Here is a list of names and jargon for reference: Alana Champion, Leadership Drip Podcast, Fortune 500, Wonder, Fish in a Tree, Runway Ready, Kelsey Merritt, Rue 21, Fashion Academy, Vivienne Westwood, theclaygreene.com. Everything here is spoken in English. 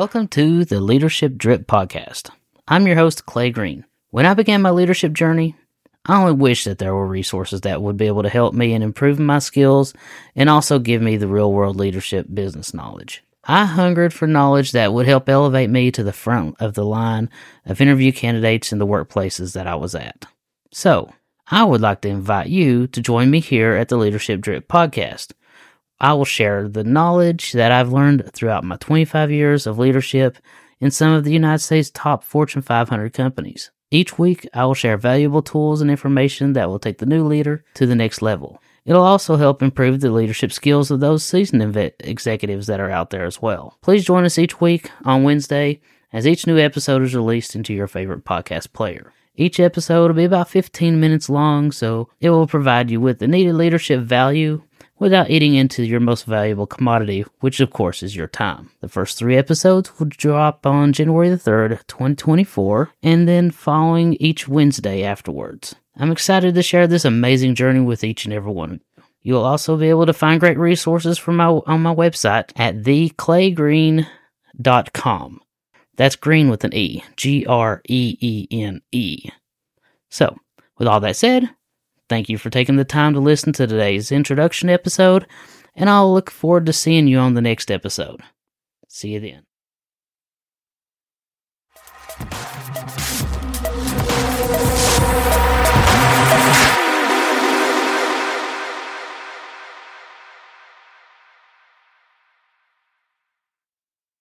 Welcome to the Leadership Drip Podcast. I'm your host, Clay Green. When I began my leadership journey, I only wished that there were resources that would be able to help me in improving my skills and also give me the real-world leadership business knowledge. I hungered for knowledge that would help elevate me to the front of the line of interview candidates in the workplaces that I was at. So, I would like to invite you to join me here at the Leadership Drip Podcast. I will share the knowledge that I've learned throughout my 25 years of leadership in some of the United States' top Fortune 500 companies. Each week, I will share valuable tools and information that will take the new leader to the next level. It'll also help improve the leadership skills of those seasoned executives that are out there as well. Please join us each week on Wednesday as each new episode is released into your favorite podcast player. Each episode will be about 15 minutes long, so it will provide you with the needed leadership value without eating into your most valuable commodity, which of course is your time. The first three episodes will drop on January the 3rd, 2024, and then following each Wednesday afterwards. I'm excited to share this amazing journey with each and every one of you. You'll also be able to find great resources on my website at theclaygreene.com. That's green with an E, G-R-E-E-N-E. So, with all that said, thank you for taking the time to listen to today's introduction episode, and I'll look forward to seeing you on the next episode. See you then.